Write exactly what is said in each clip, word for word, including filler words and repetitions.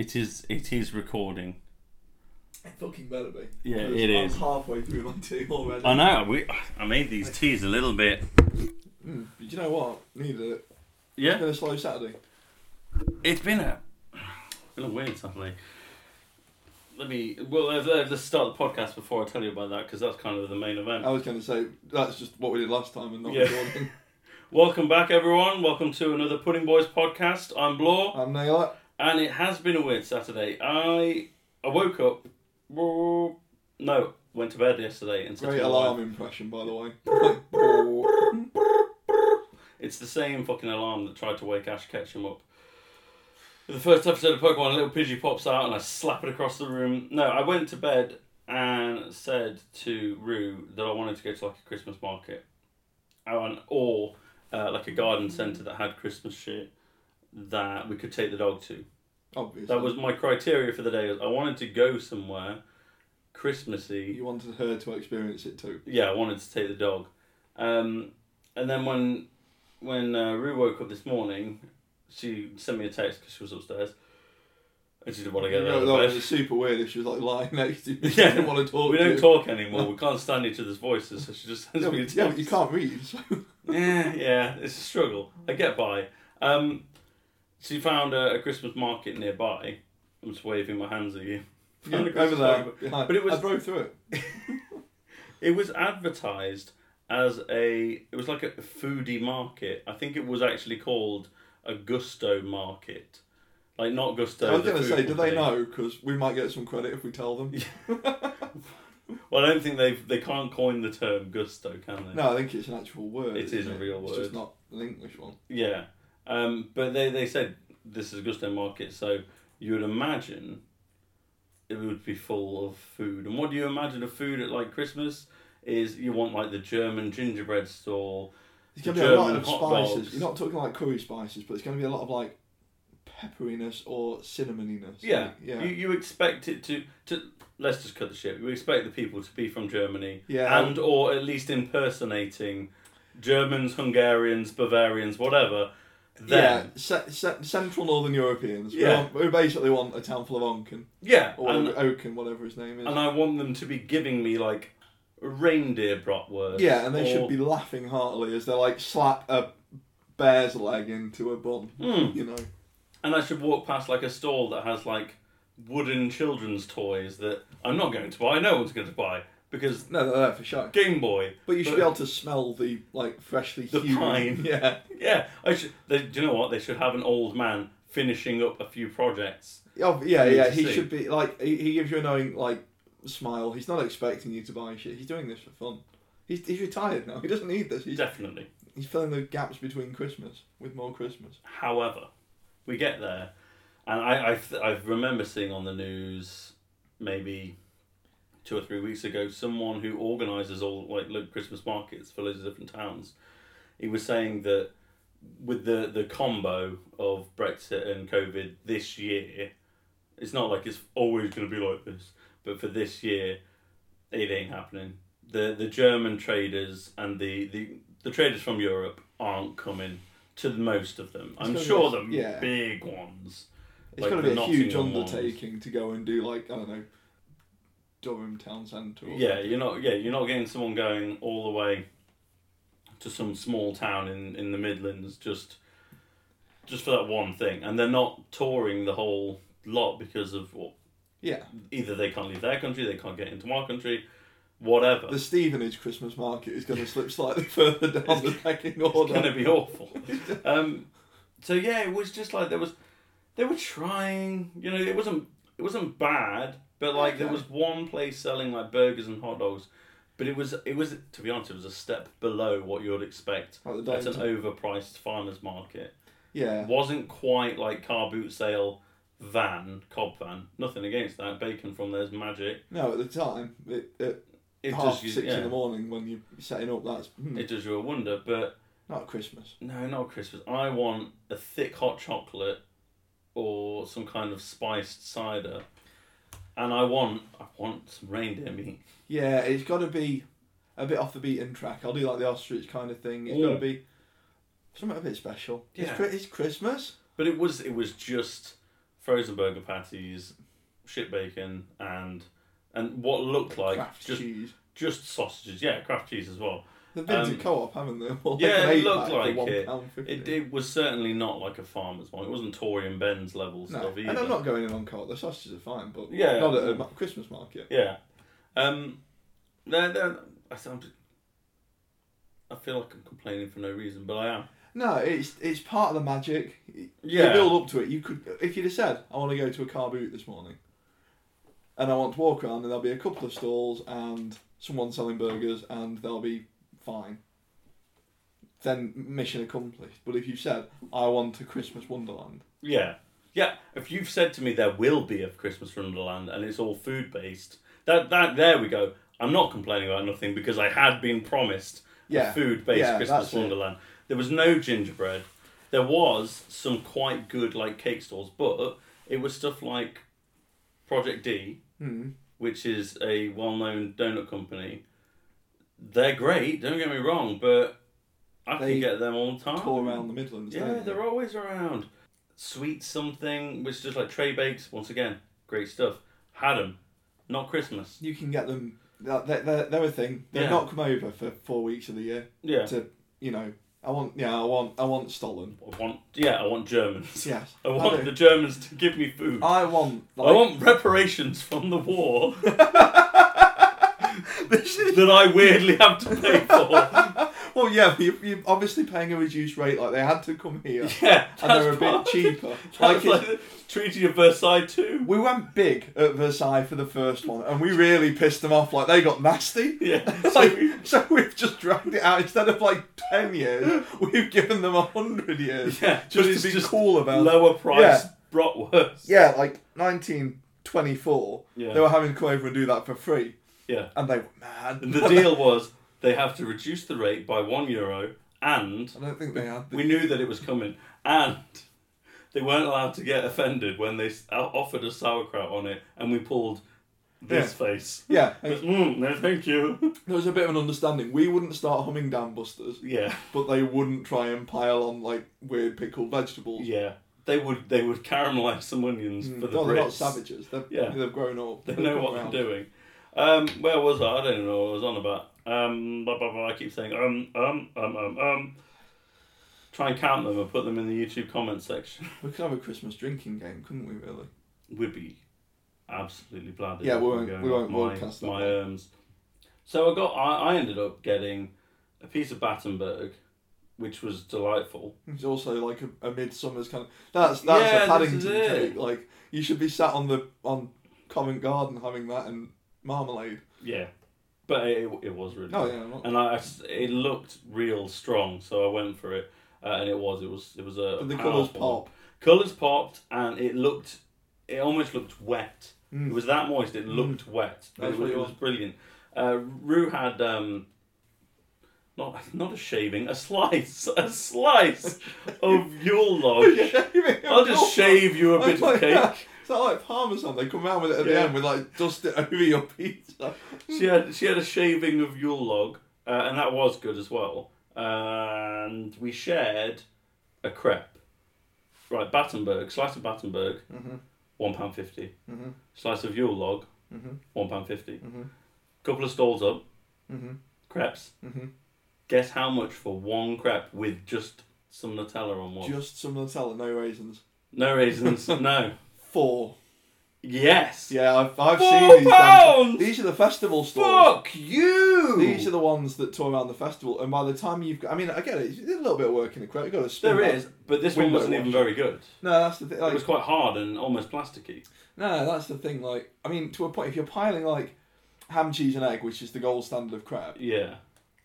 It is. It is recording. It fucking better be. Yeah, it is. I'm halfway through my tea already. I know. We. I made these teas a little bit. Mm, but you know what? Needed it. Yeah. It's been a slow Saturday. It's been a. Been a weird Saturday. Let me. Well, let's start the podcast before I tell you about that, because that's kind of the main event. I was going to say that's just what we did last time and not yeah. recording. Welcome back, everyone. Welcome to another Pudding Boys podcast. I'm Blore. I'm Maillard. And it has been a weird Saturday. I I woke up. No, went to bed yesterday. And great alarm wife. Impression, by the way. It's the same fucking alarm that tried to wake Ash Ketchum up. The first episode of Pokemon, a little Pidgey pops out and I slap it across the room. No, I went to bed and said to Rue that I wanted to go to like a Christmas market or uh, like a garden centre that had Christmas shit that we could take the dog to. Obviously. That was my criteria for the day. I wanted to go somewhere Christmassy. You wanted her to experience it too. Yeah, I wanted to take the dog. Um, and then when, when uh, Rue woke up this morning... She sent me a text because she was upstairs. And she didn't want to get out of bed. It was super weird if she was like lying next to you. She yeah. didn't want to talk we to you. We don't talk anymore. We can't stand each other's voices. So she just sends yeah, me a text. Yeah, but you can't read. So. yeah, yeah. It's a struggle. I get by. Um, she found a, a Christmas market nearby. I'm just waving my hands at you. Yeah, over there. Behind. But it was, I broke through it. It was advertised as a... It was like a foodie market. I think it was actually called... a Gousto market, like not Gousto. I was going to say, do they know? Because we might get some credit if we tell them. Well, I don't think they they can't coin the term Gousto, can they? No, I think it's an actual word. It is a real word. It's just not an English one. Yeah, um, but they they said this is a Gousto market, so you would imagine it would be full of food. And what do you imagine of food at like Christmas? Is you want like the German gingerbread store. It's going to be a lot of spices. Dogs. You're not talking like curry spices, but it's going to be a lot of like pepperiness or cinnamoniness. Yeah, like, yeah. You, you expect it to, to... Let's just cut the shit. You expect the people to be from Germany. Yeah. And or at least impersonating Germans, Hungarians, Bavarians, whatever. Them. Yeah, se- se- Central Northern Europeans. Yeah. We, want, we basically want a town full of Onken. Yeah. Or and, Oaken, whatever his name is. And I want them to be giving me like... reindeer bratwurst. Yeah, and they or... should be laughing heartily as they like slap a bear's leg into a bun, mm. you know. And I should walk past like a stall that has like wooden children's toys that I'm not going to buy. No one's going to buy because no, they're there for sure. Game Boy. But you should but... be able to smell the like freshly the human. Pine. Yeah, yeah. I should. They, do you know what? They should have an old man finishing up a few projects. Oh yeah, yeah. He see. should be like he, he gives you a knowing like. Smile. He's not expecting you to buy shit. He's doing this for fun. He's he's retired now. He doesn't need this. He's, Definitely. He's filling the gaps between Christmas with more Christmas. However, we get there, and I I, th- I remember seeing on the news maybe two or three weeks ago someone who organises all like local Christmas markets for loads of different towns. He was saying that with the the combo of Brexit and COVID this year, it's not like it's always going to be like this. But for this year, it ain't happening. The the German traders and the, the, the traders from Europe aren't coming to the most of them. It's I'm sure a, the yeah. big ones. It's like going to be a huge undertaking ones. To go and do like I don't know, Durham Town Centre. Or yeah, something. you're not. Yeah, you're not getting someone going all the way to some small town in, in the Midlands just just for that one thing, and they're not touring the whole lot because of what. Yeah. Either they can't leave their country, they can't get into my country, whatever. The Stevenage Christmas market is going to slip slightly further down it's, the pecking order. It's going to be awful. um, so yeah, it was just like there was, they were trying. You know, it wasn't it wasn't bad, but like okay. there was one place selling like burgers and hot dogs, but it was it was to be honest, it was a step below what you would expect at like an overpriced farmers market. Yeah, it wasn't quite like car boot sale. Van, Cobb van, nothing against that. Bacon from there's magic. No, at the time, it, it, it half does you, six yeah. in the morning when you're setting up, that's... Mm. It does you a wonder, but... Not Christmas. No, not Christmas. I want a thick hot chocolate or some kind of spiced cider. And I want I want some reindeer meat. Yeah, it's got to be a bit off the beaten track. I'll do like the ostrich kind of thing. It's got to be something a bit special. Yeah. It's, it's Christmas. But it was it was just... frozen burger patties, shit bacon, and and what looked like Kraft just cheese. just sausages. Yeah, Kraft cheese as well. They've been um, to Co-op, haven't they? Well, yeah, they it looked like, like it. it. It was certainly not like a farmer's one. It wasn't Tory and Ben's level no. stuff either. And I'm not going in on Co-op. The sausages are fine, but yeah, not at a Christmas market. Yeah. Um, they're, they're, I sound. I feel like I'm complaining for no reason, but I am. No, it's it's part of the magic. Yeah. You build up to it. You could, if you'd have said, I want to go to a car boot this morning, and I want to walk around, and there'll be a couple of stalls and someone selling burgers, and there'll be fine. Then mission accomplished. But if you said, I want a Christmas Wonderland. Yeah. Yeah. If you've said to me there will be a Christmas Wonderland and it's all food based, that that there we go. I'm not complaining about nothing because I had been promised yeah. a food based yeah, Christmas Wonderland. It. There was no gingerbread. There was some quite good like cake stalls, but it was stuff like Project D, mm. which is a well known donut company. They're great, don't get me wrong, but I they can get them all the time. All around the Midlands, yeah, they? they're always around. Sweet something, which is just like tray bakes, once again, great stuff. Had them, not Christmas. You can get them, they're, they're, they're a thing. They've yeah. not come over for four weeks of the year. Yeah. To, you know, I want, yeah, I want, I want Stollen. I want, yeah, I want Germans. Yes. I want I the Germans to give me food. I want, like, I want reparations from the war. That I weirdly have to pay for. Well, yeah, you're, you're obviously paying a reduced rate. Like they had to come here, yeah, and they're a bit cheaper. Like, like the Treaty of Versailles too. We went big at Versailles for the first one, and we really pissed them off. Like they got nasty. Yeah. So, like, we, so we've just dragged it out. Instead of like ten years, we've given them a hundred years. Yeah. Just but it's to be just cool about lower price yeah. bratwurst. Yeah, like nineteen twenty four. Yeah. They were having to come over and do that for free. Yeah. And they were mad. And the deal was they have to reduce the rate by one euro and I don't think they had the... we knew that it was coming. And they weren't allowed to get offended when they offered us sauerkraut on it and we pulled this yeah. face. Yeah. But, mm, no, thank you. There was a bit of an understanding. We wouldn't start humming down busters. Yeah. But they wouldn't try and pile on like weird pickled vegetables. Yeah. They would they would caramelise some onions mm, for the Brits. They're not savages. They're, yeah. They've grown up. They, they know what around. They're doing. Um, where was I? I don't know what I was on about. Um, blah, blah, blah. I keep saying, um, um, um, um, um. Try and count them and put them in the YouTube comment section. We could have a Christmas drinking game, couldn't we, really? We'd be absolutely bladdered. Yeah, we won't, we won't broadcast that. My erms. So I got, I, I ended up getting a piece of Battenberg, which was delightful. It's also like a, a midsummer's kind of, that's, that's yeah, a Paddington cake. Like, you should be sat on the, on Covent Garden having that and, marmalade. Yeah, but it it was really. Oh yeah, not... and I, I it looked real strong, so I went for it, uh, and it was it was it was a. And the colours popped. Colours popped, and it looked, it almost looked wet. Mm. It was that moist. It looked mm. wet. It was, it was brilliant. Uh, Rue had um, not not a shaving, a slice, a slice of Yule log. I'll just shave you a bit of cake. Is that like parmesan? They come around with it at yeah. the end with like dust it over your pizza. She had she had a shaving of Yule log, uh, and that was good as well. Uh, and we shared a crepe. Right, Battenberg, slice of Battenberg, mm-hmm. one pound fifty. Mm-hmm. Slice of Yule log, mm-hmm. one pound fifty. Mm-hmm. Couple of stalls up, mm-hmm. crepes. Mm-hmm. Guess how much for one crepe with just some Nutella on one? Just some Nutella, no raisins. No raisins, no. Four. Yes. Yeah, I've, I've Four seen these. Pounds! These are the festival stores. Fuck you! These are the ones that tour around the festival, and by the time you've got... I mean, I get it, there's a little bit of work in the crowd. You've got to spin There is, but this one wasn't wash. even very good. No, that's the thing. Like, it was quite hard and almost plasticky. No, that's the thing. Like, I mean, to a point, if you're piling, like, ham, cheese and egg, which is the gold standard of crab... Yeah.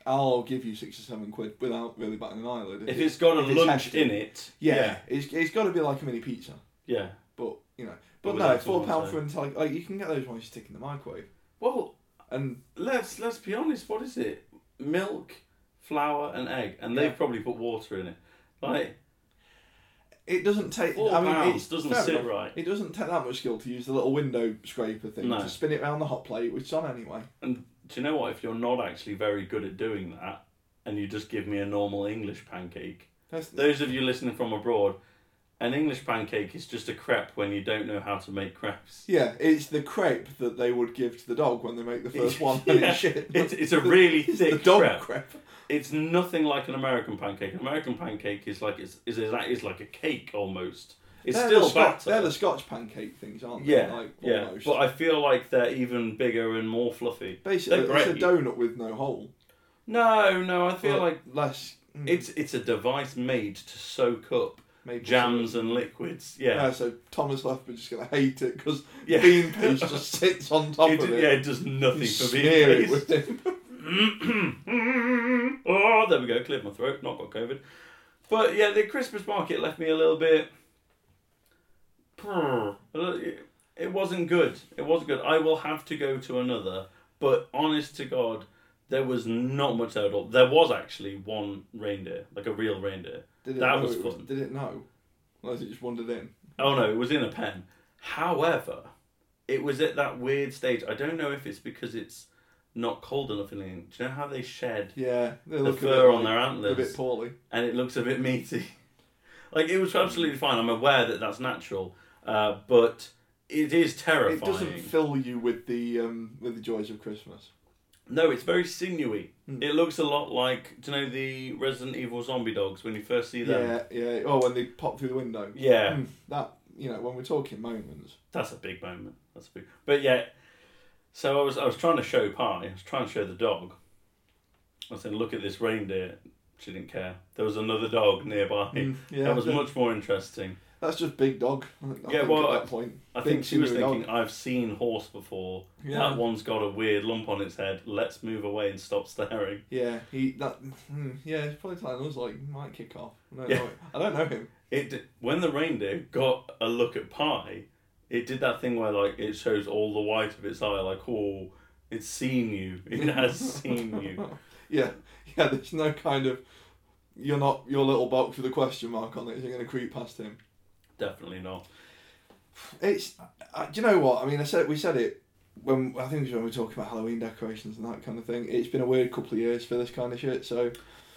I'll give you six or seven quid without really batting an eyelid. If, if it's got a if lunch in it... Yeah, yeah. It's, it's got to be like a mini pizza. Yeah. But you know, but, but no, four pound for entire. Like you can get those ones you stick in the microwave. Well, and let's let's be honest. What is it? Milk, flour, and egg, and yeah. they've probably put water in it. Like it doesn't take. Four I mean, pounds doesn't sit enough. right. It doesn't take that much skill to use the little window scraper thing no. to spin it around the hot plate, which is on anyway. And do you know what? If you're not actually very good at doing that, and you just give me a normal English pancake, That's... those of you listening from abroad. an English pancake is just a crepe when you don't know how to make crepes. Yeah, it's the crepe that they would give to the dog when they make the first one. And yeah, it's shit. It's, it's a really it's thick the dog crepe. crepe. It's nothing like an American pancake. An American pancake is like it's is that is like a cake almost. It's they're still the batter. Sc- they're the Scotch pancake things, aren't they? Yeah, like, yeah. But I feel like they're even bigger and more fluffy. Basically, they're it's great. A donut with no hole. No, no. I feel but like less. Mm. It's it's a device made to soak up Maple jams syrup. And liquids. Yeah. yeah. So Thomas Lethbridge is going to hate it because yeah. bean paste just sits on top it, of it. Yeah, it does nothing you for bean paste. It with oh, there we go. Cleared my throat. Not got COVID. But yeah, the Christmas market left me a little bit. It wasn't good. It wasn't good. I will have to go to another. But honest to God, there was not much there at all. There was actually one reindeer, like a real reindeer. Did it that know was fun. It was, did it know? Or was it just wandered in? Oh no, it was in a pen. However, it was at that weird stage. I don't know if it's because it's not cold enough in England. Do you know how they shed yeah, they the fur on like, their antlers? A bit poorly. And it looks a bit meaty. Like, it was absolutely fine. I'm aware that that's natural. Uh, but it is terrifying. It doesn't fill you with the um, with the joys of Christmas. No, it's very sinewy. Mm. It looks a lot like, do you know the Resident Evil zombie dogs when you first see them? Yeah, yeah. Oh, when they pop through the window. Yeah. Mm. That, you know, when we're talking moments. That's a big moment. That's a big. But yeah, so I was I was trying to show Pi. I was trying to show the dog. I said, look at this reindeer. She didn't care. There was another dog nearby. Mm. Yeah, that was yeah. much more interesting. That's just big dog. I yeah, well, at that point. I big think she was thinking, dog. I've seen horse before. Yeah. That one's got a weird lump on its head. Let's move away and stop staring. Yeah, he that. Yeah, he's probably telling us like, might kick off. I don't, yeah. know, I don't know him. It when the reindeer got a look at Pi, it did that thing where like it shows all the white of its eye, like oh, it's seen you. It has seen you. Yeah, yeah. There's no kind of you're not your little box with a question mark on it. You're going to creep past him. Definitely not. It's uh, do you know what I mean? I said we said it when I think it was when we were talking about Halloween decorations and that kind of thing. It's been a weird couple of years for this kind of shit. So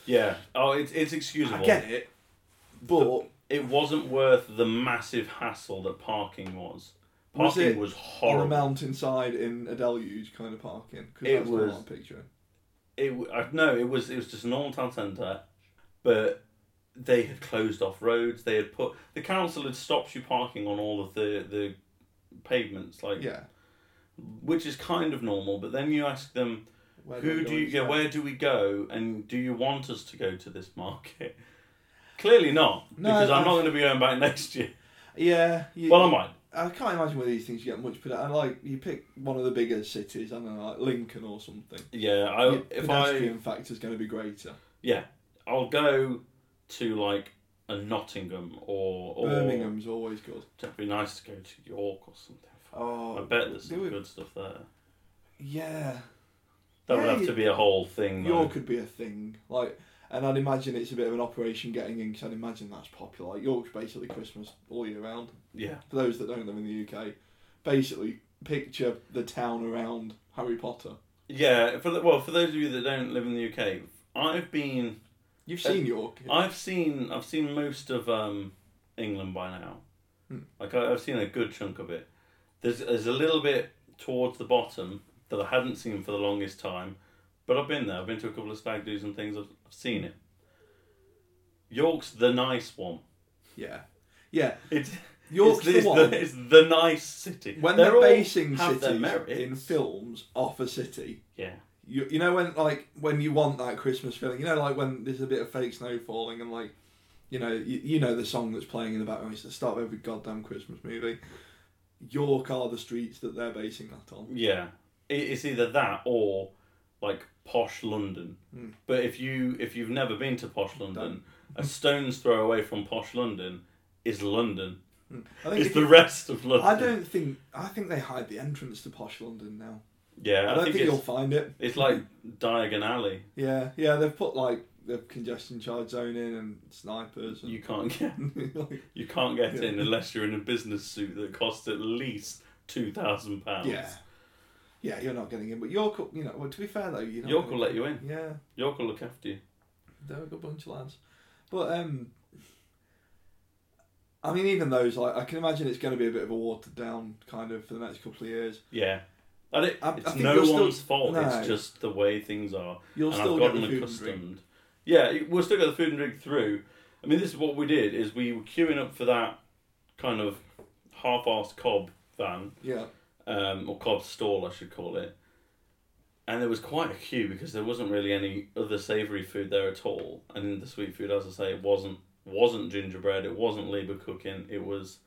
yeah, oh, it's it's excusable. I get it, but the, it wasn't worth the massive hassle that parking was. Parking was, it was horrible. On a mountainside in a deluge kind of parking. Cause it was. Not picturing. It I no, it was it was just an old town centre, but. They had closed off roads. They had put the council had stopped you parking on all of the, the pavements, like yeah, which is kind of normal. But then you ask them, where who do you yeah, where do we go, and do you want us to go to this market? Clearly not, no, because I'm not going to be going back next year. Yeah, you, well I might. I can't imagine with these things you get much. But I like you pick one of the bigger cities. I don't know, like Lincoln or something. Yeah, I Your if pedestrian I factor is going to be greater. Yeah, I'll go. To like a Nottingham or, or Birmingham's always good. It'd be nice to go to York or something. Oh, I bet there's some we... good stuff there. Yeah, that yeah, would have to be a whole thing. York though. Could be a thing, like, and I'd imagine it's a bit of an operation getting in. Because I'd imagine that's popular. Like, York's basically Christmas all year round. Yeah. For those that don't live in the U K, basically picture the town around Harry Potter. Yeah. For the, well, for those of you that don't live in the U K, I've been. You've seen uh, York. Yeah. I've seen I've seen most of um, England by now. Hmm. Like I, I've seen a good chunk of it. There's there's a little bit towards the bottom that I hadn't seen for the longest time, but I've been there. I've been to a couple of stag do's and things. I've, I've seen it. York's the nice one. Yeah, yeah. It's York's it's, the, it's one. The, it's the nice city. When they're, they're basing cities in films off a city. Yeah. You you know when like when you want that Christmas feeling, you know, like when there's a bit of fake snow falling and like, you know, you, you know the song that's playing in the background. It's the start of every goddamn Christmas movie. York are the streets that they're basing that on. Yeah, it's either that or like posh London. Mm. But if you if you've never been to posh London, a stone's throw away from posh London is London. Mm. I think it's the you, rest of London. I don't think I think they hide the entrance to posh London now. Yeah, I don't I think, think you'll find it. It's like Diagon Alley. Yeah, yeah, they've put like the congestion charge zone in and snipers. And you can't get like, you can't get yeah. in unless you're in a business suit that costs at least two thousand pounds. Yeah, yeah, you're not getting in. But York, you know, well, to be fair though, you York will let you in. Yeah, York will look after you. They're a good bunch of lads, but um, I mean, even those, like, I can imagine it's going to be a bit of a watered down kind of for the next couple of years. Yeah. I don't, I, it's I no one's still, fault, no. It's just the way things are. You'll and still I've gotten get the food accustomed. And drink. Yeah, we'll still get the food and drink through. I mean, this is what we did, is we were queuing up for that kind of half-assed Cobb van. Yeah. Um, or Cobb stall, I should call it. And there was quite a queue because there wasn't really any other savoury food there at all. And in the sweet food, as I say, it wasn't wasn't gingerbread, it wasn't Liber cooking, it was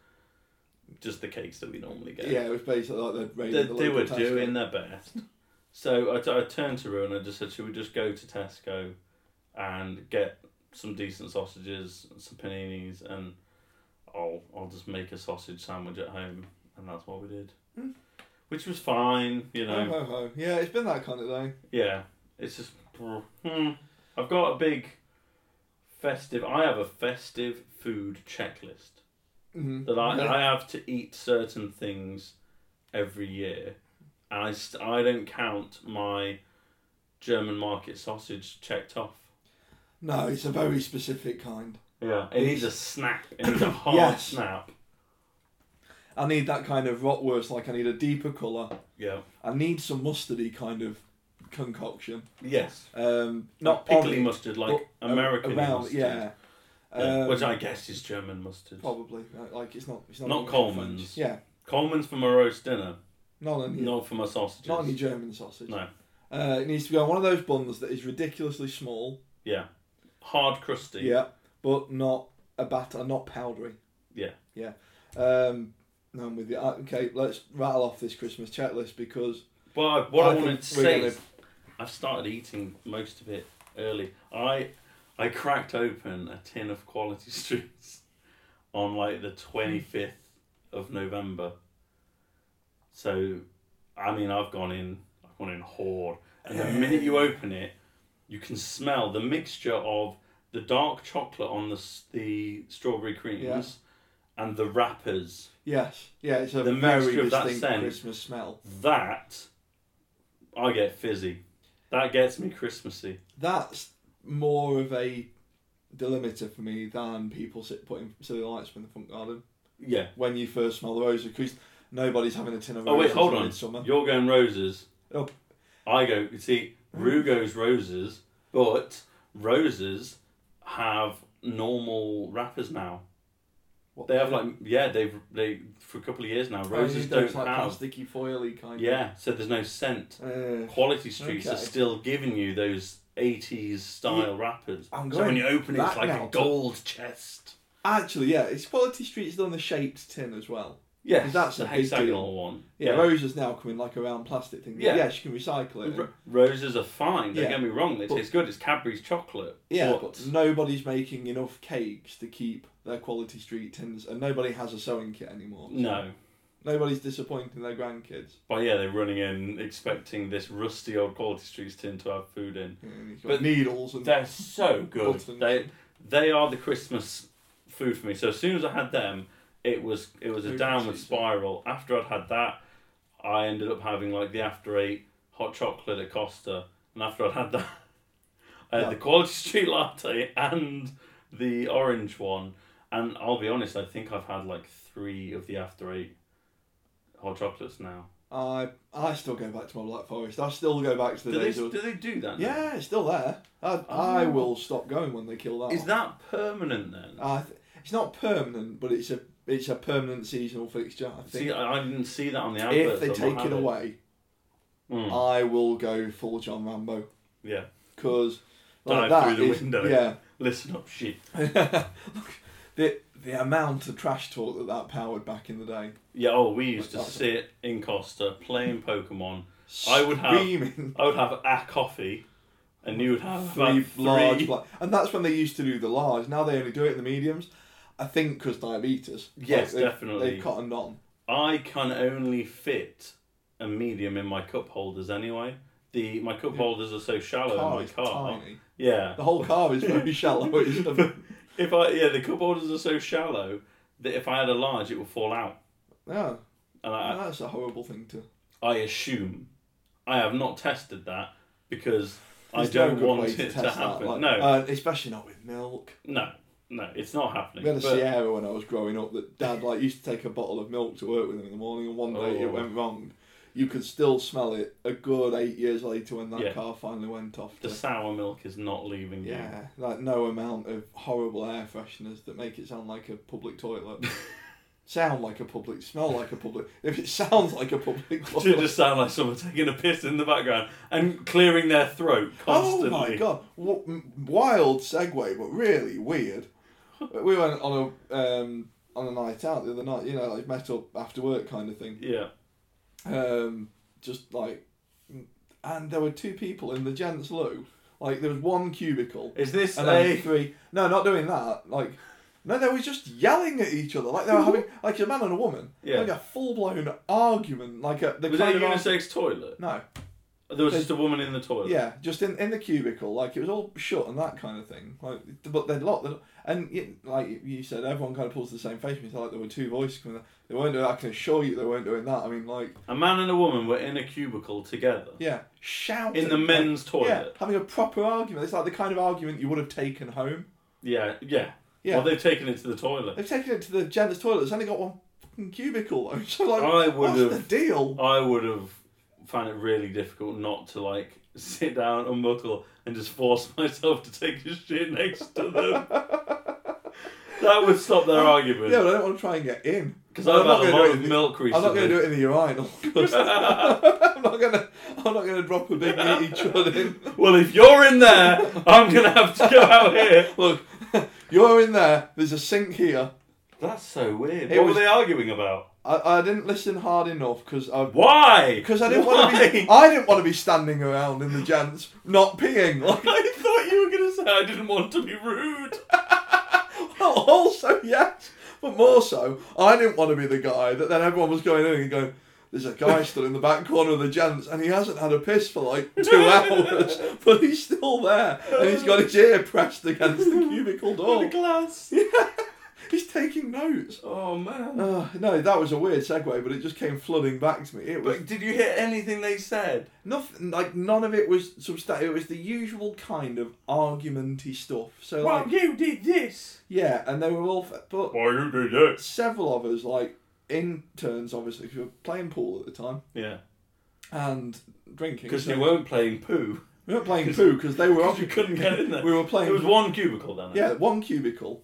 just the cakes that we normally get. Yeah, it was basically like the They, the they were Tesco. Doing their best. So I, t- I turned to Rue and I just said, should we just go to Tesco and get some decent sausages, some paninis, and I'll, I'll just make a sausage sandwich at home. And that's what we did. Mm. Which was fine, you know. Ho, ho, ho. Yeah, it's been that kind of day. Yeah, it's just... Hmm. I've got a big festive... I have a festive food checklist. Mm-hmm. That I, yeah. I have to eat certain things every year. And I, st- I don't count my German market sausage checked off. No, it's a very specific kind. Yeah, it needs a snap. It needs a hard yes. snap. I need that kind of Rotwurst, like I need a deeper colour. Yeah. I need some mustardy kind of concoction. Yes. Um, not, not pickly on, mustard, like American around, mustard. Yeah. Um, which I guess is German mustard. Probably, like it's not. It's not, not Coleman's. French. Yeah. Coleman's for my roast dinner. Not any. Not for my sausages. Not any German sausage. No. Uh, it needs to be on one of those buns that is ridiculously small. Yeah. Hard crusty. Yeah, but not a batter, not powdery. Yeah. Yeah. Um, no, I'm with you. Okay, let's rattle off this Christmas checklist because. Well, what I, I wanted to say is, I've started eating most of it early. I. I cracked open a tin of Quality Streets on like the twenty-fifth of November. So, I mean, I've gone in, I've gone in hoard. And the minute you open it, you can smell the mixture of the dark chocolate on the the strawberry creams yeah. and the wrappers. Yes, yeah, it's a the very distinct scent, Christmas smell. That, I get fizzy. That gets me Christmassy. That's... more of a delimiter for me than people sit putting silly lights up in the front garden. Yeah. When you first smell the roses, because nobody's having a tin of roses. Oh wait, hold on. Midsummer. You're going roses. Oh. I go. You see, Rue goes roses, but roses have normal wrappers now. What they have like yeah they've they for a couple of years now roses oh, don't like have plasticky foily kind yeah of. So there's no scent. Uh, Quality Streets okay. are still giving you those. eighties style yeah. wrappers. So when you open it, it's like a gold to... chest. Actually, yeah, it's Quality Street's done the shaped tin as well. Yeah, that's the a hexagonal deal. One. Yeah, yeah, roses now come in like a round plastic thing. Yeah, yes, you can recycle it. R- roses are fine. Don't yeah. get me wrong. They taste good. It's Cadbury's chocolate. Yeah, but, but nobody's making enough cakes to keep their Quality Street tins, and nobody has a sewing kit anymore. So no. Nobody's disappointing their grandkids. But yeah, they're running in expecting this rusty old Quality Streets tin to have food in. Yeah, but needles and they're so good. Buttons. They they are the Christmas food for me. So as soon as I had them, it was it was a downward spiral. After I'd had that, I ended up having like the After Eight hot chocolate at Costa, and after I'd had that, I had yeah. the Quality Street latte and the orange one. And I'll be honest, I think I've had like three of the After Eight. Hot chocolates now. I I still go back to my Black Forest. I still go back to the do days. They, of... Do they do that now? Yeah, it's still there. I, oh. I will stop going when they kill that. Is off. That permanent then? I th- it's not permanent, but it's a it's a permanent seasonal fixture. I think. See, I, I didn't see that on the advert. If they take it away, mm. I will go full John Rambo. Yeah. Because like dive through the is, window. Yeah. Listen up, shit. Look, the, The amount of trash talk that that powered back in the day. Yeah, oh, we used like to sit it. in Costa playing Pokemon. I would have, I would have a coffee, and you would have three, three. large, black. And that's when they used to do the large. Now they only do it in the mediums. I think because diabetes. Yes, like, definitely. They've cottoned on. I can only fit a medium in my cup holders anyway. The my cup yeah. holders are so shallow. Car in my car. Tiny. Yeah, the whole car is very shallow. It's a, If I yeah, the cup holders are so shallow that if I had a large, it would fall out. Yeah, and I, no, that's a horrible thing to. I assume, I have not tested that because There's I don't no want it to, to happen. Like, no, uh, especially not with milk. No, No, it's not happening. We had a but... Sierra when I was growing up that Dad like used to take a bottle of milk to work with him in the morning, and one day oh. it went wrong. You could still smell it a good eight years later when that yeah. car finally went off. To... The sour milk is not leaving you. Yeah, like no amount of horrible air fresheners that make it sound like a public toilet. Sound like a public, smell like a public. If it sounds like a public toilet. It should just sound like someone taking a piss in the background and clearing their throat constantly. Oh my God. What, wild segue, but really weird. We went on a um, on a night out the other night, you know, like met up after work kind of thing. Yeah. Um, just like, and there were two people in the gents' loo. Like, there was one cubicle. Is this and a three? No, not doing that. Like, no, they were just yelling at each other. Like they were having like a man and a woman. Yeah. Like a full blown argument. Like a. The was it a unisex toilet? No. There was There's, just a woman in the toilet. Yeah, just in, in the cubicle, like it was all shut and that kind of thing. Like, but they'd locked it, and it, like you said, everyone kind of pulls the same face. It's like there were two voices coming. Out. They weren't doing. I can assure you, they weren't doing that. I mean, like a man and a woman were in a cubicle together. Yeah, shouting in the men's like, toilet, yeah, having a proper argument. It's like the kind of argument you would have taken home. Yeah, yeah, yeah. Well, they've taken it to the toilet. They've taken it to the gentle's toilet. It's only got one fucking cubicle though. So like, I what's have, the deal? I would have. Find it really difficult not to like sit down, unbuckle, and just force myself to take a shit next to them. That would stop their argument. Yeah, but I don't want to try and get in because I've had a lot of milk recently. I'm not going to do it in the urinal. I'm not going to. I'm not going to drop a big meaty chud in. Well, if you're in there, I'm going to have to go out here. Look, you're in there. There's a sink here. That's so weird. It what was, were they arguing about? I, I didn't listen hard enough because I. Why? Because I didn't want to be. I didn't want to be standing around in the gents not peeing. Like, I thought you were going to say I didn't want to be rude. Well, also yes, but more so, I didn't want to be the guy that then everyone was going in and going. There's a guy still in the back corner of the gents and he hasn't had a piss for like two hours, but he's still there and he's got his ear pressed against the cubicle door. With a glass. Yeah. He's taking notes. Oh, man. Uh, no, that was a weird segue, but it just came flooding back to me. It was, but did you hear anything they said? Nothing. Like, none of it was substantial. It was the usual kind of argumenty stuff. So, well, like, you did this. Yeah, and they were all... But well, you did this. Several of us, like, interns, obviously, because we were playing pool at the time. Yeah. And drinking. Because so. They weren't playing poo. We weren't playing poo, because they were... You couldn't get in there. We were playing... There was one cubicle, then. Yeah, one cubicle.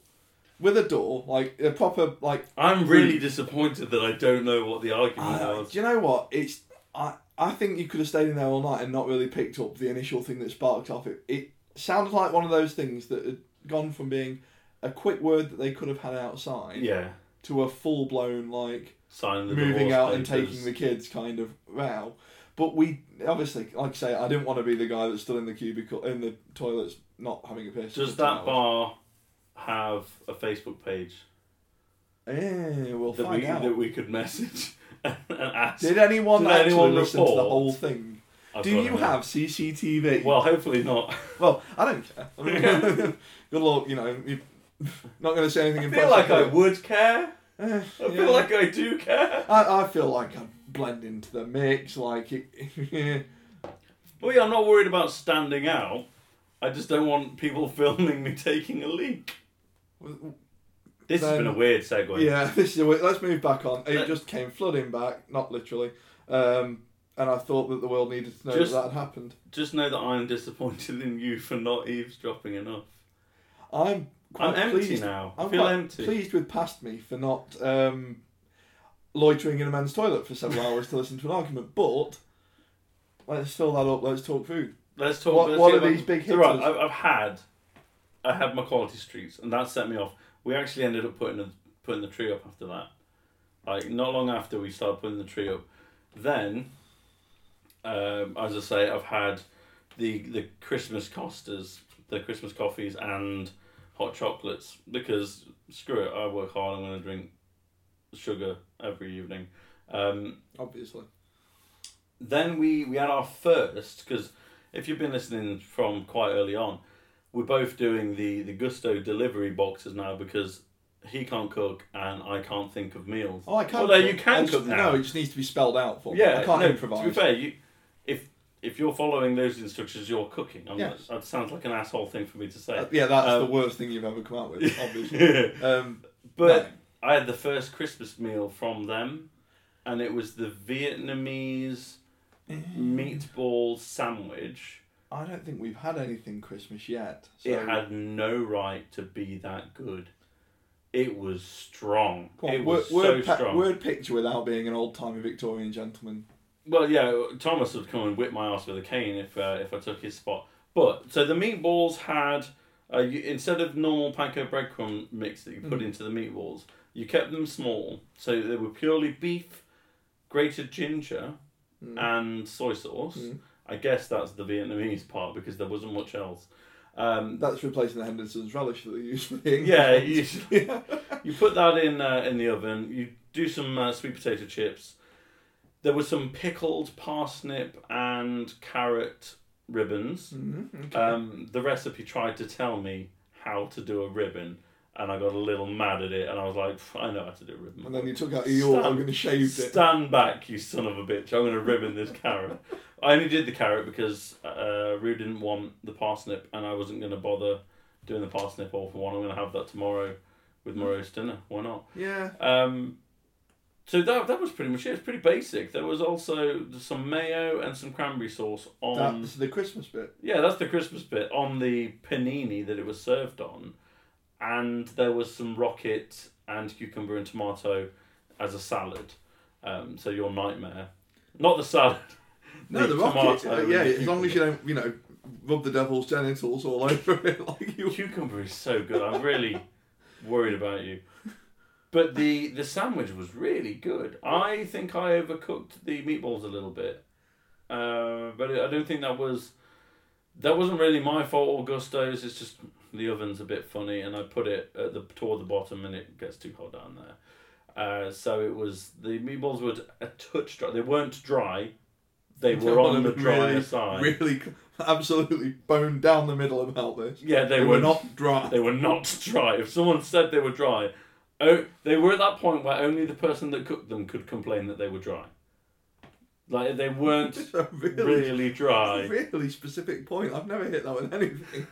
With a door, like a proper, like. I'm really room. disappointed that I don't know what the argument uh, was. Do you know what? It's I. I think you could have stayed in there all night and not really picked up the initial thing that sparked off it. It sounded like one of those things that had gone from being a quick word that they could have had outside, yeah, to a full blown like sign the moving out papers. And taking the kids kind of row. But we obviously, like I say, I didn't want to be the guy that's still in the cubicle in the toilets, not having a piss. Does that bar? Have a Facebook page. Eh, we'll that find we, out. That we could message and ask. Did anyone did actually anyone listen report? To the whole thing? I've Do you have C C T V? Well, hopefully not. Well, I don't care. I mean, good luck, you know. You're not going to say anything. I feel like I would care. Uh, I yeah. feel like I do care. I, I feel like I blend into the mix. Like, it, yeah. Well, yeah, I'm not worried about standing out. I just don't want people filming me taking a leak. This then, has been a weird segue. Yeah, this is a weird, let's move back on. It just came flooding back, not literally. Um, and I thought that the world needed to know just, that that had happened. Just know that I'm disappointed in you for not eavesdropping enough. I'm quite I'm pleased. Empty now. I'm I feel quite empty. Pleased with past me for not um, loitering in a men's toilet for several hours to listen to an argument. But let's fill that up. Let's talk food. Let's talk. What, let's what are about, these big hitters? Right, I've, I've had. I had my Quality Streets, and that set me off. We actually ended up putting a, putting the tree up after that. Like, not long after we started putting the tree up. Then, um, as I say, I've had the the Christmas Costas, the Christmas coffees, and hot chocolates, because, screw it, I work hard, I'm going to drink sugar every evening. Um, Obviously. Then we, we had our first, because if you've been listening from quite early on, we're both doing the, the Gousto delivery boxes now because he can't cook and I can't think of meals. Oh, I can't. Although cook. You can just, cook now. No, it just needs to be spelled out for me. Yeah, I can't no, improvise. To be fair, you, if if you're following those instructions, you're cooking. Yes. That sounds like an asshole thing for me to say. Uh, yeah, that's um, the worst thing you've ever come up with, obviously. um, but no. I had the first Christmas meal from them, and it was the Vietnamese meatball sandwich. I don't think we've had anything Christmas yet. So. It had no right to be that good. It was strong. On, it was word, so word pa- strong. Word picture without being an old-timey Victorian gentleman. Well, yeah, Thomas would come and whip my ass with a cane if uh, if I took his spot. But, so the meatballs had, uh, you, instead of normal panko breadcrumb mix that you put mm. into the meatballs, you kept them small. So they were purely beef, grated ginger, mm. and soy sauce. Mm. I guess that's the Vietnamese part, because there wasn't much else. Um, that's replacing the Henderson's relish that they usually Yeah, usually. Yeah. You put that in uh, in the oven. You do some uh, sweet potato chips. There was some pickled parsnip and carrot ribbons. Mm-hmm, okay. um, the recipe tried to tell me how to do a ribbon, and I got a little mad at it, and I was like, I know how to do a ribbon. And then you took out your stand, I'm going to shave it. Stand back, you son of a bitch. I'm going to ribbon this carrot. I only did the carrot because uh, Rue didn't want the parsnip, and I wasn't going to bother doing the parsnip all for one. I'm going to have that tomorrow with Morrow's dinner. Why not? Yeah. Um, so that that was pretty much it. It was pretty basic. There was also some mayo and some cranberry sauce on... That's the Christmas bit. Yeah, that's the Christmas bit, on the panini that it was served on. And there was some rocket and cucumber and tomato as a salad. Um, so your nightmare. Not the salad. No, the, the rocket. Uh, yeah, as long as you don't, you know, rub the devil's genitals all over it. Like you. Cucumber is so good. I'm really worried about you. But the, the sandwich was really good. I think I overcooked the meatballs a little bit. Uh, but I don't think that was... That wasn't really my fault or Gusto's. It's just... The oven's a bit funny, and I put it at the toward the bottom, and it gets too hot down there. Uh, so it was the meatballs were a touch dry. They weren't dry; they were no, on the drier really, side. Really, absolutely boned down the middle about this. Yeah, they, they were, were not dry. They were not dry. If someone said they were dry, oh, they were at that point where only the person that cooked them could complain that they were dry. Like they weren't really, really dry. That's a really specific point. I've never hit that with anything.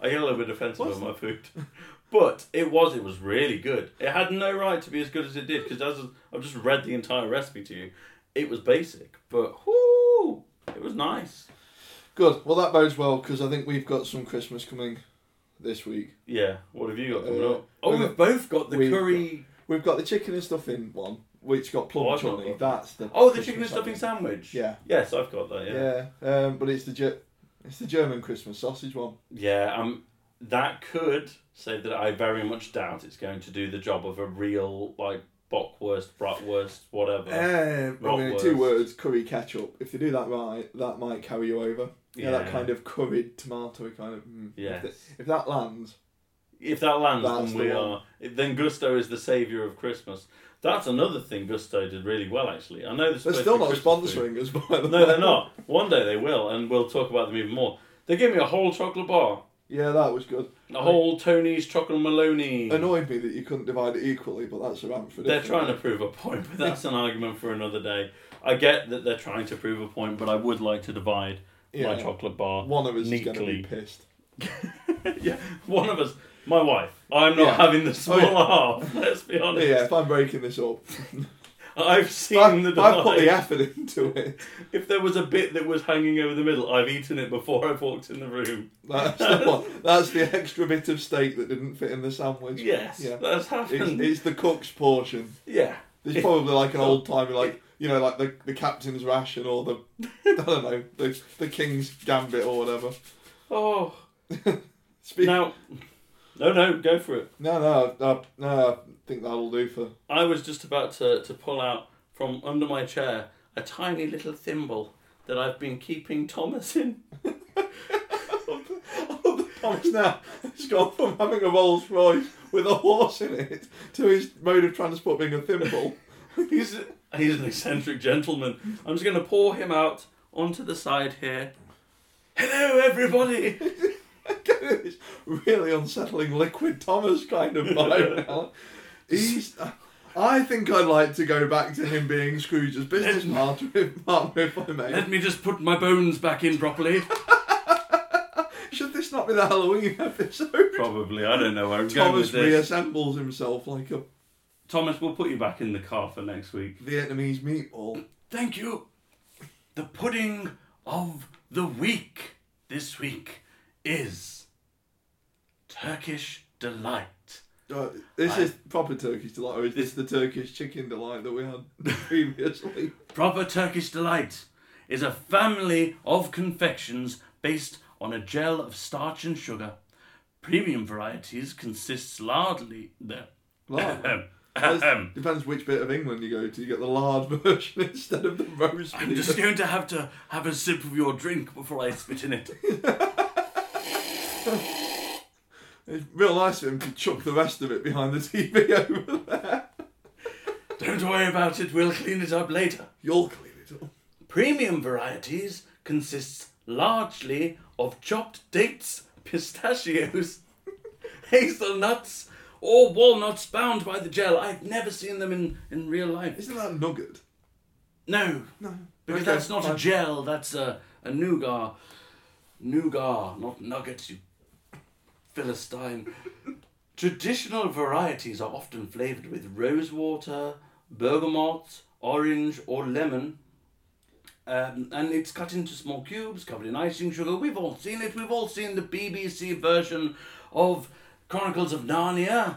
I get a little bit offensive with my food. But it was, it was really good. It had no right to be as good as it did, because as I've just read the entire recipe to you, it was basic, but whoo, it was nice. Good. Well, that bodes well, because I think we've got some Christmas coming this week. Yeah. What have you got coming uh, up? Oh, we've, we've both got the we've curry... Got, we've got the chicken and stuffing one, which got plum oh, chutney. That's the... Oh, the Christmas chicken and stuffing sandwich. sandwich? Yeah. Yes, I've got that, yeah. Yeah, um, but it's the... Ge- It's the German Christmas sausage one. Yeah, um, that could say that I very much doubt it's going to do the job of a real, like, bockwurst, bratwurst, whatever. Uh, I mean, two words, curry ketchup. If they do that right, that might carry you over. Yeah, yeah that kind of curried tomato kind of... Mm. Yes. If, the, if that lands... If that lands, then we the are... Then Gousto is the saviour of Christmas. That's another thing Gousto did really well, actually. I know they're still not sponsoring us, by the way. No, they're not. One day they will, and we'll talk about them even more. They gave me a whole chocolate bar. Yeah, that was good. A whole Tony's chocolate Maloney. Annoyed me that you couldn't divide it equally, but that's a rant for different. They're trying to prove a point, but that's an argument for another day. I get that they're trying to prove a point, but I would like to divide yeah. my chocolate bar. One of us neatly. Is going to be pissed. Yeah, one of us... My wife. I'm not yeah. having the smaller oh, yeah. half, let's be honest. Yeah, if I'm breaking this up. I've seen I've, the divide. I've put the effort into it. If there was a bit that was hanging over the middle, I've eaten it before I've walked in the room. That's the one. That's the extra bit of steak that didn't fit in the sandwich. Yes, yeah. That's happened. It's, it's the cook's portion. Yeah. There's probably like an old-timey, like, you know, like the, the captain's ration or the, I don't know, the, the king's gambit or whatever. Oh. Speaking now... No, no, go for it. No, no, no, no, I think that'll do for... I was just about to, to pull out from under my chair a tiny little thimble that I've been keeping Thomas in. I love the, I love the Thomas now. He's gone from having a Rolls Royce with a horse in it to his mode of transport being a thimble. he's, he's an eccentric gentleman. I'm just going to pour him out onto the side here. Hello, everybody! It's really unsettling liquid Thomas kind of vibe now. He's, I, I think I'd like to go back to him being Scrooge's business partner, partner, if I may. Let me just put my bones back in properly. Should this not be the Halloween episode? Probably, I don't know where I'm going with this. Thomas reassembles himself like a... Thomas, we'll put you back in the car for next week. Vietnamese meatball. Thank you. The pudding of the week this week is Turkish Delight. Uh, this I, is proper Turkish Delight, or is this the Turkish Chicken Delight that we had previously? Proper Turkish Delight is a family of confections based on a gel of starch and sugar. Premium varieties consists largely... Uh, lard? Depends which bit of England you go to. You get the lard version instead of the roast. I'm just going to have to have a sip of your drink before I spit in it. It's real nice of him to chuck the rest of it behind the T V over there. Don't worry about it, we'll clean it up later. You'll clean it up. Premium varieties consists largely of chopped dates, pistachios, hazelnuts, or walnuts bound by the gel. I've never seen them in, in real life. Isn't that a nugget? No. No. Because okay, that's not I've... a gel, that's a, a nougat. Nougat, not nuggets, you... Philistine. Traditional varieties are often flavoured with rose water, bergamot, orange or lemon, um, and it's cut into small cubes covered in icing sugar. We've all seen it. We've all seen the B B C version of Chronicles of Narnia.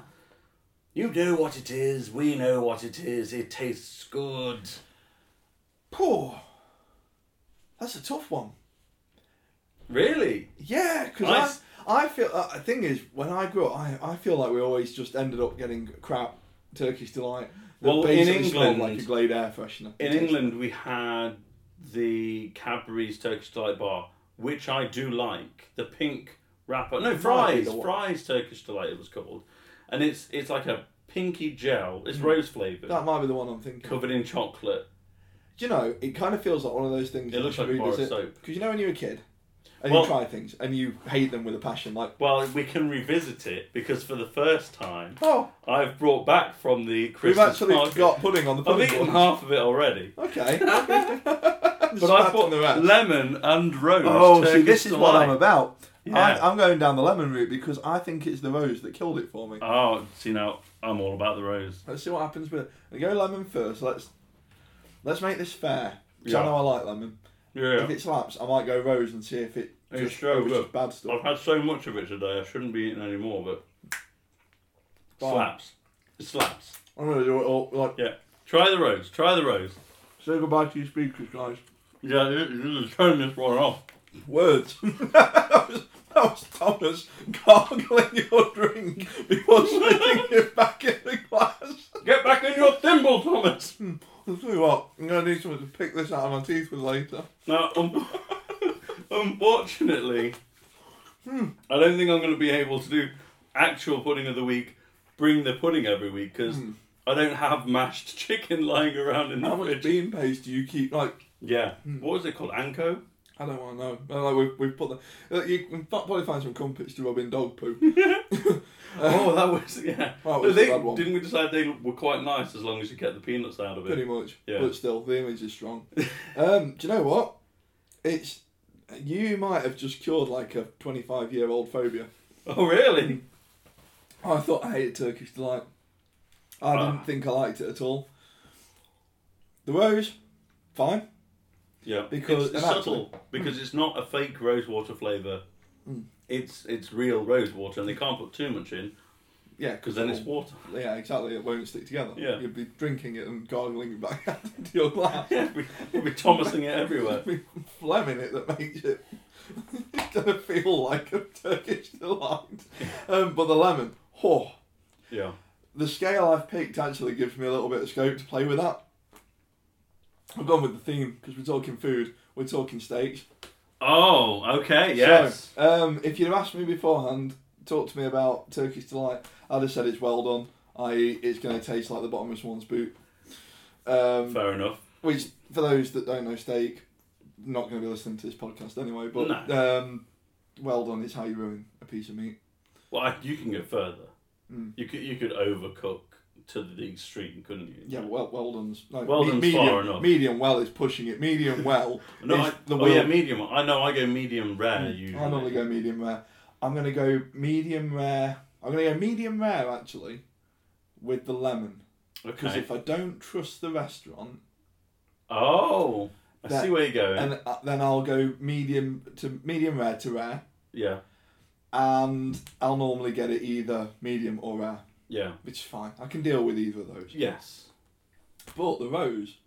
You know what it is. We know what it is. It tastes good. Poor. That's a tough one. Really? Yeah, because I... I... I feel, uh, the thing is, when I grew up, I, I feel like we always just ended up getting crap Turkish Delight. Well, in England, like a Glade air freshener. In England, we had the Cadbury's Turkish Delight bar, which I do like. The pink wrapper, no, Fry's, Fry's Turkish Delight it was called. And it's it's like a pinky gel, it's mm. rose flavoured. That might be the one I'm thinking. Covered in chocolate. Do you know, it kind of feels like one of those things. It looks like a bar of soap. Because you know when you're a kid, and well, you try things, and you hate them with a passion. Like, well, we can revisit it because for the first time, oh, I've brought back from the Christmas market. We've actually market. got pudding on the pudding. I've eaten half of it already. Okay, but I've got lemon and rose. Oh, Turkish see, this is delight. What I'm about. Yeah. I, I'm going down the lemon route because I think it's the rose that killed it for me. Oh, see now, I'm all about the rose. Let's see what happens with it. We go lemon first. Let's let's make this fair. Yeah. I know I like lemon. Yeah. If it slaps, I might go rose and see if it just, sure, it's just bad stuff. I've had so much of it today, I shouldn't be eating any more, but... Fine. Slaps. It slaps. I'm going to do it all, like... Yeah. Try the rose. Try the rose. Say goodbye to your speakers, guys. Yeah, you're just turning this one off. Words. that, was, that was Thomas gargling your drink before sticking it back in the glass. Get back in your thimble, Thomas! I'll tell you what, I'm going to need someone to pick this out of my teeth with later. Now, um, unfortunately, hmm. I don't think I'm going to be able to do actual pudding of the week, bring the pudding every week, because hmm. I don't have mashed chicken lying around in the How much fridge. bean paste do you keep, like... Yeah. Hmm. What is it called? Anko? I don't want to know. I don't know, we've, we've put the... You can probably find some crumpets to rub in dog poo. Oh, that was, yeah. That was they, didn't we decide they were quite nice as long as you get the peanuts out of it? Pretty much. Yeah. But still, the image is strong. um, do you know what? It's You might have just cured like a twenty-five-year-old phobia. Oh, really? I thought I hated Turkish Delight. I ah. didn't think I liked it at all. The rose, fine. Yeah. Because it's, it's subtle. Actually, because it's not a fake rose water flavour. Mm. It's it's real rose water, and they can't put too much in. Yeah, because then it's water. Yeah, exactly. It won't stick together. Yeah, you'd be drinking it and gargling it back out into your glass. Yeah, you'd be, you'd be Thomasing it everywhere. You'd be phlegming it that makes it. It's gonna feel like a Turkish Delight. Um, but the lemon, oh, yeah. The scale I've picked actually gives me a little bit of scope to play with that. I've gone with the theme because we're talking food. We're talking steaks. Oh, okay, yes. So, um, if you'd have asked me beforehand, talk to me about Turkish Delight, I'd have said it's well done, that is it's going to taste like the bottom of someone's boot. Um, Fair enough. Which, for those that don't know steak, not going to be listening to this podcast anyway, but no. um, well done is how you ruin a piece of meat. Well, I, you can go further. Mm. You could, you could overcook to the stream, couldn't you? Yeah, well, Weldon's... No, Weldon's medium, far enough. Medium well is pushing it. Medium well no, is I, the Oh, world. Yeah, medium. I know I go medium rare usually. I normally go medium rare. I'm going to go medium rare. I'm going to go medium rare, actually, with the lemon. Okay. Because if I don't trust the restaurant... Oh, I then, see where you're going. And then I'll go medium to medium rare to rare. Yeah. And I'll normally get it either medium or rare. Yeah. Which is fine. I can deal with either of those. Yes. But the rose,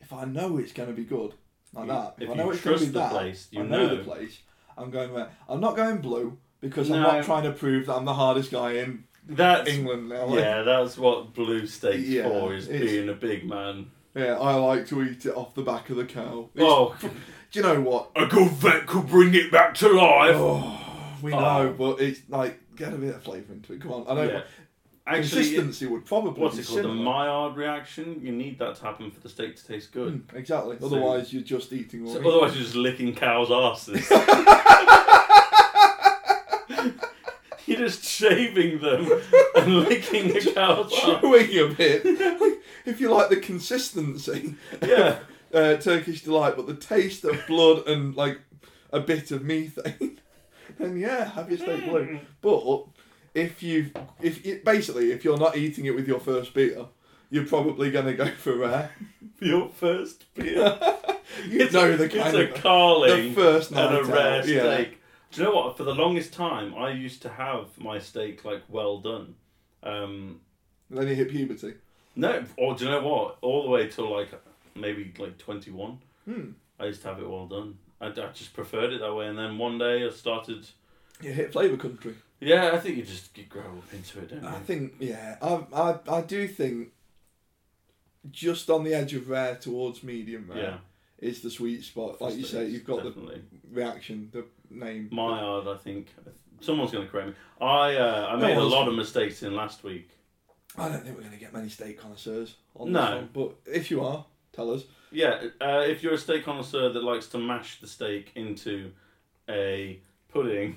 if I know it's going to be good, like you, that, if, if I know you it's trust going to be the that, place, you I know, know the place, I'm going rare. I'm not going blue because no. I'm not trying to prove that I'm the hardest guy in that's, England now. Like, yeah, that's what blue states yeah, for, is being a big man. Yeah, I like to eat it off the back of the cow. It's, oh, do you know what? A good vet could bring it back to life. Oh, we oh. know, but it's like get a bit of flavour into it. Come on, I know. Yeah. Actually, consistency it, would probably. What's be it called? Similar. The Maillard reaction. You need that to happen for the steak to taste good. Mm, exactly. So, otherwise, you're just eating. All so otherwise, you're just licking cows' asses. You're just shaving them and licking the cow's ass. Chewing a bit. If you like the consistency yeah. of uh, Turkish Delight, but the taste of blood and like a bit of methane, then yeah, have your steak blue. But if you, if you, basically, if you're not eating it with your first beer, you're probably going to go for rare. Your first beer? you it's know a, the kind it's of... It's a carling the first and a rare steak. Yeah. Do you know what? For the longest time, I used to have my steak like well done. Um, then you hit puberty. No, or do you know what? All the way till like maybe like twenty-one, hmm. I used to have it well done. I, I just preferred it that way, and then one day I started. You hit flavour country. Yeah, I think you just you grow up into it, don't you? I think yeah, I I I do think just on the edge of rare towards medium rare yeah. is the sweet spot. Like you say, you've got definitely. the reaction, the name. Maillard, I think someone's going to correct me. I uh, I made no, a lot of mistakes in last week. I don't think we're going to get many steak connoisseurs on no. this one, but if you are, tell us. Yeah, uh, if you're a steak connoisseur that likes to mash the steak into a pudding,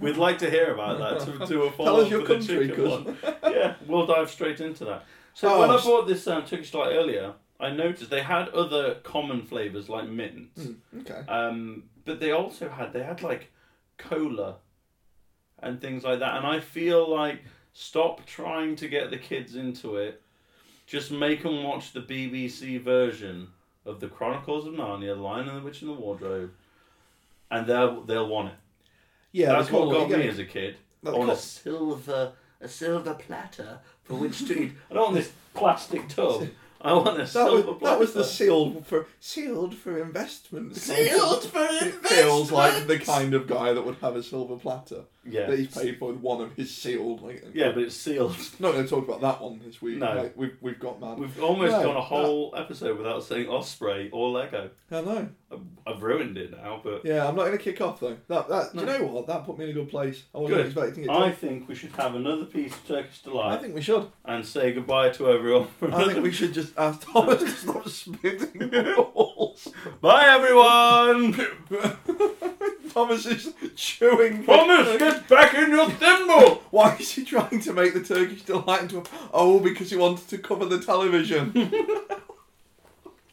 we'd like to hear about that to, to a follow-up. Tell us your country, because... yeah, we'll dive straight into that. So oh, when I bought this um, Turkish Delight earlier, I noticed they had other common flavours like mint. Mm, okay. Um, but they also had, they had like cola and things like that, and I feel like... Stop trying to get the kids into it. Just make them watch the B B C version of The Chronicles of Narnia, The Lion and the Witch and the Wardrobe, and they'll they'll want it. Yeah, that's what got me as a kid. On a silver a silver platter for which to eat. I don't want this plastic tub. I want a that silver was, platter. That was the sealed for sealed for investment. Sealed for investment. It feels like the kind of guy that would have a silver platter. Yeah. That he's paid for with one of his sealed. Like, yeah, but it's sealed. Not going to talk about that one this week. No, like, we've we've got mad. We've almost no, gone a whole no. episode without saying Osprey or Lego. I know. I've ruined it now, but yeah, I'm not going to kick off though. That that no. do you know what? That put me in a good place. I wasn't good. expecting it. To I think we should have another piece of Turkish Delight. I think we should. And say goodbye to everyone. For I think we should just. Asked Thomas to stop spitting the walls. Bye, everyone! Thomas is chewing. Thomas, get back in your thimble! Why is he trying to make the Turkish Delight into a... Oh, because he wanted to cover the television.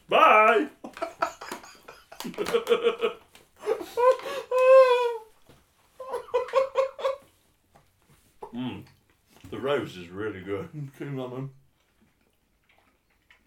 Bye! mm, the rose is really good. Cream lemon.